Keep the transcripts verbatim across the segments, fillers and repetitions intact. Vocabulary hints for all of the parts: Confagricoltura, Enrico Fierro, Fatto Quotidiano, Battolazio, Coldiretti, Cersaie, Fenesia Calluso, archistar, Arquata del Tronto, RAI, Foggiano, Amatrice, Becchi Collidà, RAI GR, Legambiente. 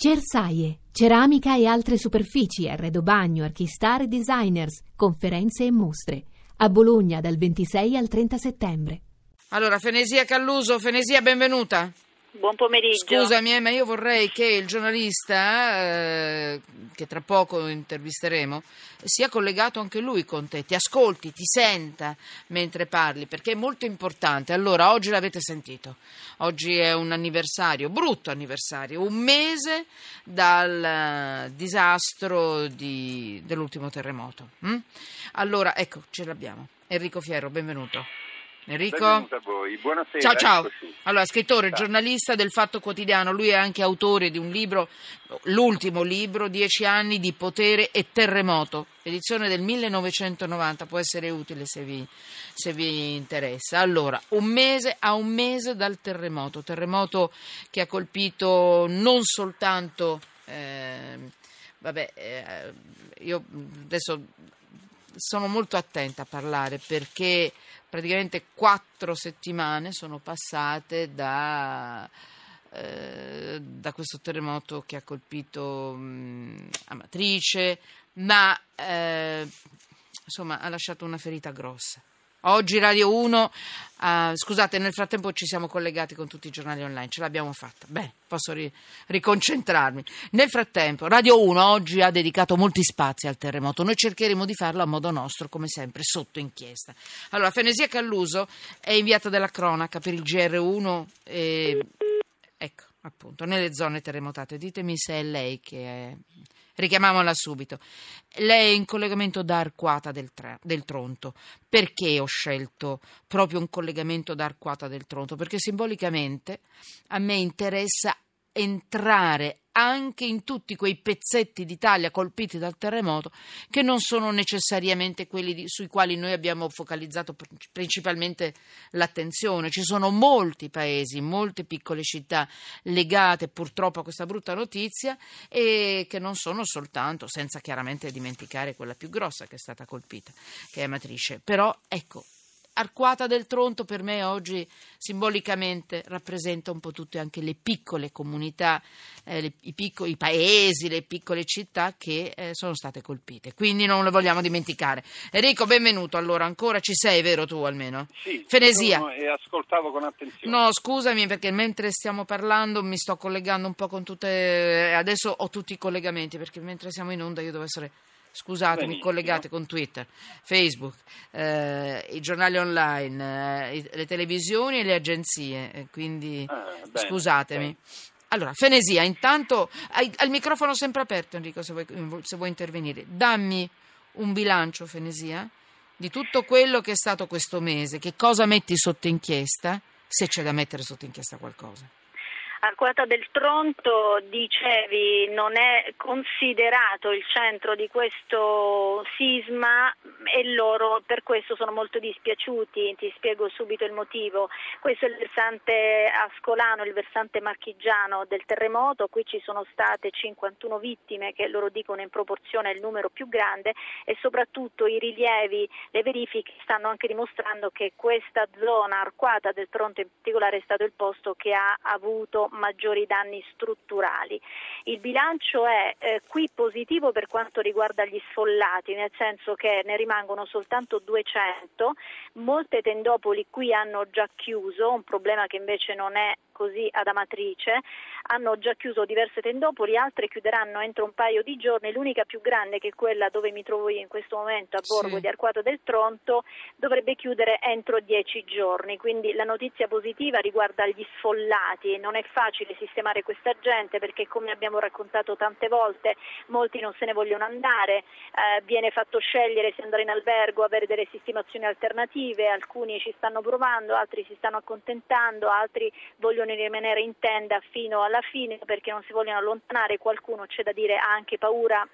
Cersaie, ceramica e altre superfici, arredo bagno, archistar e designers, conferenze e mostre. A Bologna dal ventisei al trenta settembre. Allora, Fenesia Calluso, Fenesia, benvenuta. Buon pomeriggio. Scusami, eh, ma io vorrei che il giornalista, eh, che tra poco intervisteremo, sia collegato anche lui con te, ti ascolti, ti senta mentre parli, perché è molto importante. Allora, oggi l'avete sentito, oggi è un anniversario, brutto anniversario, un mese dal disastro di, dell'ultimo terremoto. Hm? Allora, ecco, ce l'abbiamo. Enrico Fierro, benvenuto. Enrico. Benvenuto a voi, buonasera. Ciao, ciao. Allora, scrittore, giornalista del Fatto Quotidiano, lui è anche autore di un libro, l'ultimo libro, Dieci anni di potere e terremoto, edizione del millenovecentonovanta, può essere utile se vi, se vi interessa. Allora, un mese a un mese dal terremoto, terremoto che ha colpito non soltanto, eh, vabbè, eh, io adesso sono molto attenta a parlare perché praticamente quattro settimane sono passate da, eh, da questo terremoto che ha colpito mh, Amatrice, ma eh, insomma ha lasciato una ferita grossa. Oggi Radio uno, eh, scusate, nel frattempo ci siamo collegati con tutti i giornali online, ce l'abbiamo fatta, beh, posso ri- riconcentrarmi. Nel frattempo Radio uno oggi ha dedicato molti spazi al terremoto, noi cercheremo di farlo a modo nostro, come sempre, sotto inchiesta. Allora, Fenesia Calluso è inviata della cronaca per il G R uno, e... ecco, appunto, nelle zone terremotate, ditemi se è lei che è... Richiamiamola subito. Lei è in collegamento da Arquata del, tra- del Tronto. Perché ho scelto proprio un collegamento da Arquata del Tronto? Perché simbolicamente a me interessa entrare anche in tutti quei pezzetti d'Italia colpiti dal terremoto che non sono necessariamente quelli di, sui quali noi abbiamo focalizzato principalmente l'attenzione. Ci sono molti paesi, molte piccole città legate purtroppo a questa brutta notizia e che non sono soltanto, senza chiaramente dimenticare quella più grossa che è stata colpita, che è Amatrice. Però ecco, Arquata del Tronto per me oggi simbolicamente rappresenta un po' tutte anche le piccole comunità, eh, le, i piccoli paesi, le piccole città che eh, sono state colpite. Quindi non le vogliamo dimenticare. Enrico, benvenuto. Allora, ancora ci sei, vero tu almeno? Sì, Fenesia. Sono, e ascoltavo con attenzione. No, scusami perché mentre stiamo parlando mi sto collegando un po' con tutte... Adesso ho tutti i collegamenti perché mentre siamo in onda io devo essere... Scusatemi, mi collegate con Twitter, Facebook, eh, i giornali online, eh, le televisioni e le agenzie, eh, quindi ah, bene, scusatemi. Bene. Allora, Fenesia, intanto hai, hai il microfono sempre aperto, Enrico, se vuoi, se vuoi intervenire. Dammi un bilancio, Fenesia, di tutto quello che è stato questo mese. Che cosa metti sotto inchiesta, se c'è da mettere sotto inchiesta qualcosa? Arquata del Tronto, dicevi, non è considerato il centro di questo sisma e loro per questo sono molto dispiaciuti, ti spiego subito il motivo. Questo è il versante ascolano, il versante marchigiano del terremoto, qui ci sono state cinquantuno vittime che loro dicono in proporzione è il numero più grande e soprattutto i rilievi, le verifiche stanno anche dimostrando che questa zona, Arquata del Tronto in particolare, è stato il posto che ha avuto maggiori danni strutturali. Il bilancio è eh, qui positivo per quanto riguarda gli sfollati, nel senso che ne rimangono soltanto duecento, molte tendopoli qui hanno già chiuso, un problema che invece non è così ad Amatrice, hanno già chiuso diverse tendopoli, altre chiuderanno entro un paio di giorni, l'unica più grande che è quella dove mi trovo io in questo momento a Borgo sì. di Arquata del Tronto dovrebbe chiudere entro dieci giorni, quindi la notizia positiva riguarda gli sfollati, non è facile sistemare questa gente perché come abbiamo raccontato tante volte molti non se ne vogliono andare, eh, viene fatto scegliere se andare in albergo, avere delle sistemazioni alternative, alcuni ci stanno provando, altri si stanno accontentando, altri vogliono rimanere in tenda fino alla fine perché non si vogliono allontanare, qualcuno c'è da dire ha anche paura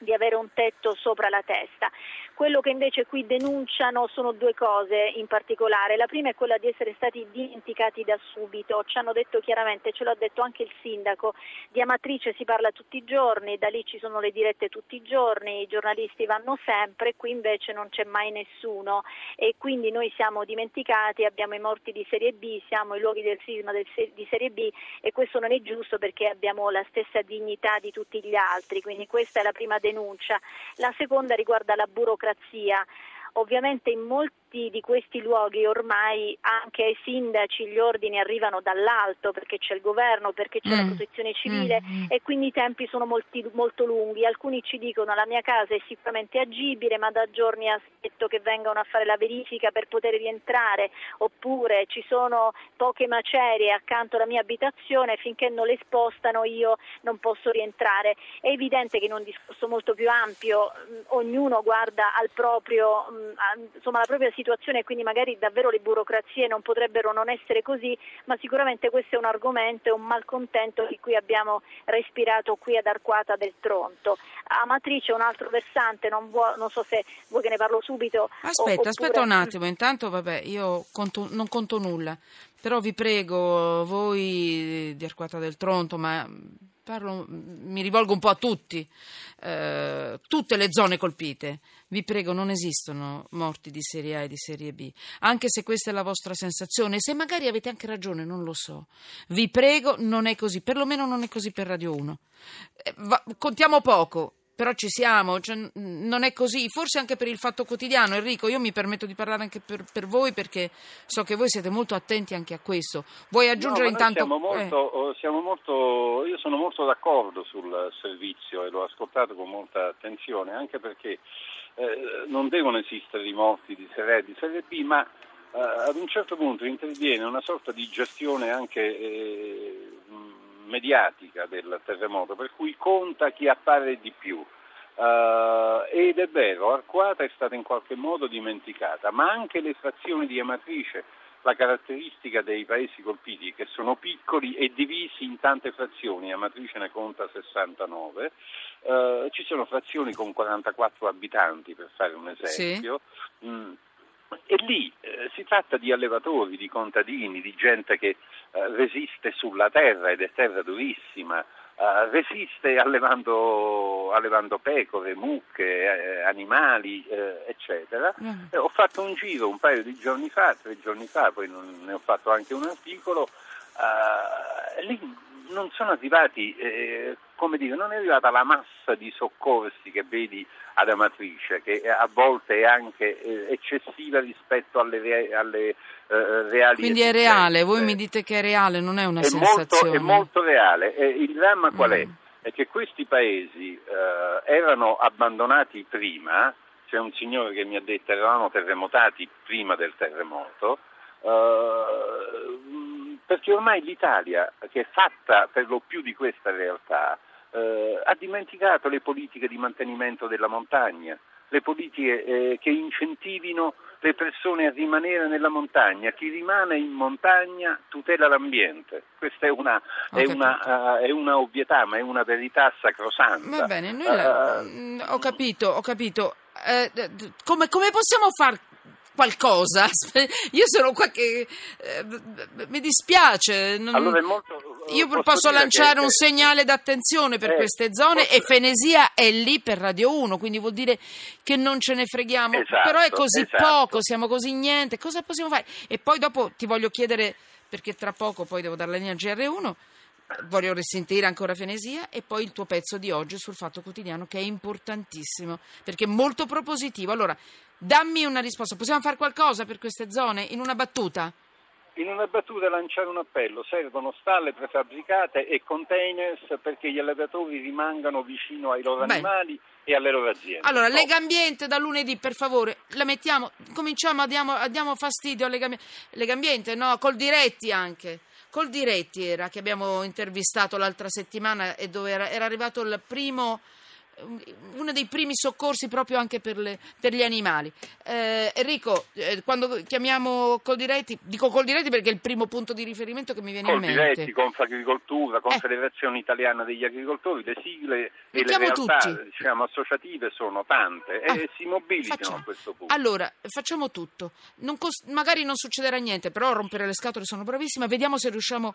di avere un tetto sopra la testa. Quello che invece qui denunciano sono due cose in particolare. La prima è quella di essere stati dimenticati da subito. Ci hanno detto chiaramente, ce l'ha detto anche il sindaco, di Amatrice si parla tutti i giorni, da lì ci sono le dirette tutti i giorni, i giornalisti vanno sempre, qui invece non c'è mai nessuno e quindi noi siamo dimenticati, abbiamo i morti di serie B, siamo i luoghi del sisma del se- di serie B e questo non è giusto perché abbiamo la stessa dignità di tutti gli altri, quindi questa è la prima denuncia. La seconda riguarda la burocrazia. Ovviamente in molti di questi luoghi ormai anche ai sindaci gli ordini arrivano dall'alto perché c'è il governo, perché c'è mm. la protezione civile mm. e quindi i tempi sono molti, molto lunghi. Alcuni ci dicono la mia casa è sicuramente agibile ma da giorni aspetto che vengano a fare la verifica per poter rientrare, oppure ci sono poche macerie accanto alla mia abitazione, finché non le spostano io non posso rientrare. È evidente che in un discorso molto più ampio mh, ognuno guarda al proprio mh, a, insomma alla propria situazione, quindi magari davvero le burocrazie non potrebbero non essere così, ma sicuramente questo è un argomento e un malcontento di cui abbiamo respirato qui ad Arquata del Tronto. Amatrice un altro versante, non, vuo, non so se vuoi che ne parlo subito. Aspetta, oppure... aspetta un attimo, intanto vabbè io conto, non conto nulla, però vi prego voi di Arquata del Tronto, ma parlo, mi rivolgo un po' a tutti, eh, tutte le zone colpite, vi prego non esistono morti di serie A e di serie B, anche se questa è la vostra sensazione, se magari avete anche ragione non lo so, vi prego non è così, perlomeno non è così per Radio uno, eh, va, contiamo poco. Però ci siamo, cioè, non è così, forse anche per il Fatto Quotidiano. Enrico, io mi permetto di parlare anche per, per voi perché so che voi siete molto attenti anche a questo. Vuoi aggiungere no, intanto? Siamo molto, eh. siamo molto, io sono molto d'accordo sul servizio e l'ho ascoltato con molta attenzione, anche perché eh, non devono esistere i morti di serie A, di serie B, ma eh, ad un certo punto interviene una sorta di gestione anche... Eh, mediatica del terremoto, per cui conta chi appare di più uh, ed è vero, Arquata è stata in qualche modo dimenticata, ma anche le frazioni di Amatrice, la caratteristica dei paesi colpiti che sono piccoli e divisi in tante frazioni, Amatrice ne conta sessantanove, uh, ci sono frazioni con quarantaquattro abitanti per fare un esempio, sì. mm. E lì eh, si tratta di allevatori, di contadini, di gente che eh, resiste sulla terra ed è terra durissima, eh, resiste allevando, allevando pecore, mucche, eh, animali, eh, eccetera. Mm. Eh, ho fatto un giro un paio di giorni fa, tre giorni fa, poi non, ne ho fatto anche un articolo, eh, lì non sono arrivati, eh, come dire, non è arrivata la massa di soccorsi che vedi ad Amatrice, che a volte è anche eh, eccessiva rispetto alle, re, alle eh, reali. Quindi è reale, voi mi dite che è reale, non è una è sensazione. Molto, è molto reale. E il dramma qual è? Mm. È che questi paesi eh, erano abbandonati prima, c'è un signore che mi ha detto eravamo terremotati prima del terremoto, eh, perché ormai l'Italia, che è fatta per lo più di questa realtà, eh, ha dimenticato le politiche di mantenimento della montagna, le politiche eh, che incentivino le persone a rimanere nella montagna. Chi rimane in montagna tutela l'ambiente. Questa è una, è una, uh, è una ovvietà, ma è una verità sacrosanta. Va bene, noi la... uh, ho capito, ho capito. Eh, come, come possiamo far qualcosa? Io sono qua che eh, mi dispiace. Non... Allora è molto... Io posso, posso lanciare che... un segnale d'attenzione per eh, queste zone posso... e Fenesia è lì per Radio uno, quindi vuol dire che non ce ne freghiamo, esatto, però è così esatto. Poco, siamo così niente, cosa possiamo fare? E poi dopo ti voglio chiedere, perché tra poco poi devo dare la linea G R uno, voglio risentire ancora Fenesia e poi il tuo pezzo di oggi sul Fatto Quotidiano che è importantissimo, perché è molto propositivo. Allora, dammi una risposta, possiamo fare qualcosa per queste zone in una battuta? In una battuta lanciare un appello, servono stalle prefabbricate e containers perché gli allevatori rimangano vicino ai loro Beh. animali e alle loro aziende. Allora, no. Legambiente da lunedì, per favore, la mettiamo, cominciamo, diamo, diamo fastidio a Legambiente, Legambiente no, Coldiretti anche. Coldiretti era, che abbiamo intervistato l'altra settimana e dove era, era arrivato il primo... uno dei primi soccorsi proprio anche per, le, per gli animali. Eh, Enrico, eh, quando chiamiamo Coldiretti, dico Coldiretti perché è il primo punto di riferimento che mi viene Coldiretti, in mente. Coldiretti, Confagricoltura, Confederazione eh. Italiana degli Agricoltori, le sigle e le realtà diciamo, associative sono tante e ah, si mobilitano facciamo. a questo punto. Allora, facciamo tutto. Non cost- magari non succederà niente, però rompere le scatole sono bravissima. Vediamo se riusciamo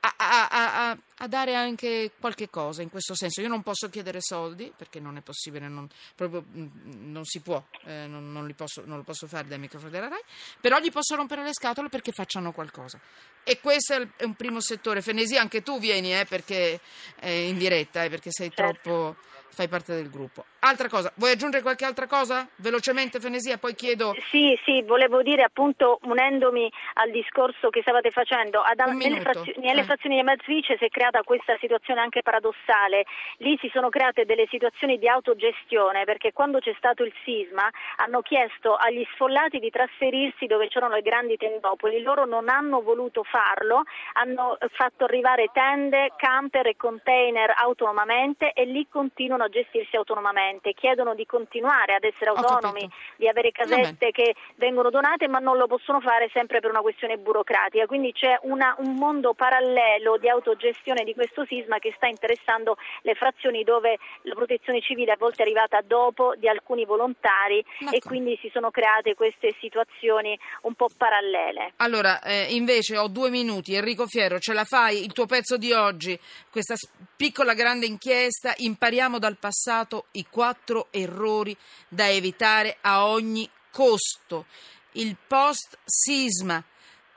a, a, a, a, a dare anche qualche cosa in questo senso. Io non posso chiedere soldi perché non è possibile, non, proprio non si può, eh, non, non, li posso, non lo posso fare dai microfoni della RAI, però gli posso rompere le scatole perché facciano qualcosa. E questo è un primo settore. Fenesia, anche tu vieni eh, perché eh, in diretta, eh, perché sei certo. troppo... fai parte del gruppo. Altra cosa, vuoi aggiungere qualche altra cosa? Velocemente Fenesia, poi chiedo... Sì, sì, volevo dire appunto unendomi al discorso che stavate facendo, ad, nelle, frazio- nelle eh. frazioni di Amatrice si è creata questa situazione anche paradossale, lì si sono create delle situazioni di autogestione perché quando c'è stato il sisma hanno chiesto agli sfollati di trasferirsi dove c'erano le grandi tendopoli, loro non hanno voluto farlo, hanno fatto arrivare tende, camper e container autonomamente e lì continuano a gestirsi autonomamente, chiedono di continuare ad essere autonomi, di avere casette che vengono donate ma non lo possono fare sempre per una questione burocratica, quindi c'è una, un mondo parallelo di autogestione di questo sisma che sta interessando le frazioni dove la protezione civile a volte è arrivata dopo di alcuni volontari D'accordo. E quindi si sono create queste situazioni un po' parallele. Allora eh, invece ho due minuti, Enrico Fierro, ce la fai? Il tuo pezzo di oggi, questa piccola grande inchiesta, impariamo dal passato i quattro errori da evitare a ogni costo. Il post sisma,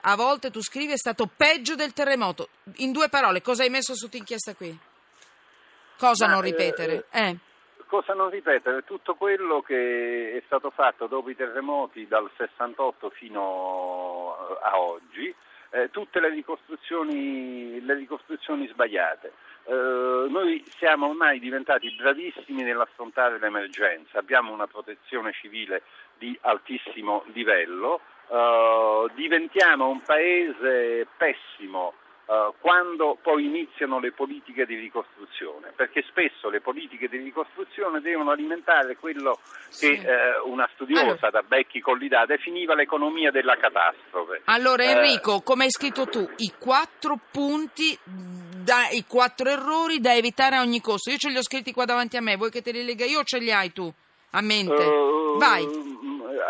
a volte tu scrivi, è stato peggio del terremoto. In due parole, cosa hai messo su t'inchiesta qui? Cosa Ma, non ripetere? Eh, eh. Cosa non ripetere? Tutto quello che è stato fatto dopo i terremoti dal sessantotto fino a oggi, eh, tutte le ricostruzioni, le ricostruzioni sbagliate. Uh, noi siamo ormai diventati bravissimi nell'affrontare l'emergenza, abbiamo una protezione civile di altissimo livello, uh, diventiamo un paese pessimo uh, quando poi iniziano le politiche di ricostruzione, perché spesso le politiche di ricostruzione devono alimentare quello sì. che uh, una studiosa allora. da Becchi Collidà definiva l'economia della catastrofe. Allora Enrico, uh, come hai scritto tu, i quattro punti... Da, i quattro errori da evitare a ogni costo. Io ce li ho scritti qua davanti a me, vuoi che te li lega io o ce li hai tu a mente? Uh, Vai,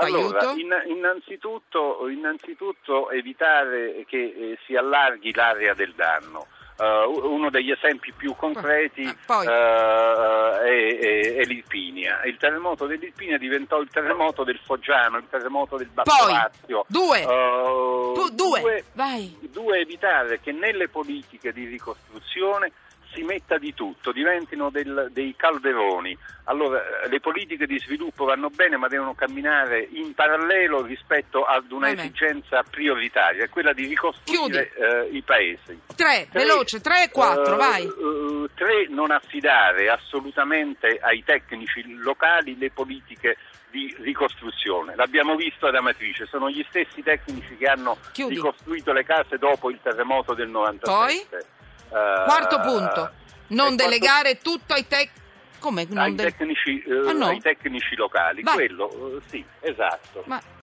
allora, in, innanzitutto, innanzitutto evitare che eh, si allarghi l'area del danno. Uh, uno degli esempi più concreti uh, è, è, è l'Irpinia. Il terremoto dell'Irpinia diventò il terremoto del Foggiano, il terremoto del Battolazio. Due. Uh, tu, due. Due, Vai. due evitare che nelle politiche di ricostruzione si metta di tutto, diventino del, dei calderoni. Allora, le politiche di sviluppo vanno bene, ma devono camminare in parallelo rispetto ad un'esigenza prioritaria, è quella di ricostruire eh, i paesi. Tre, tre veloce, tre e quattro, uh, vai. Uh, tre, non affidare assolutamente ai tecnici locali le politiche di ricostruzione. L'abbiamo visto ad Amatrice, sono gli stessi tecnici che hanno Chiudi. ricostruito le case dopo il terremoto del novantasette. Poi? Uh, quarto punto, non delegare quarto... tutto ai, tec... Com'è? Non ai, de... tecnici, uh, ah, no. ai tecnici locali, Vai. quello uh, sì, esatto. Ma...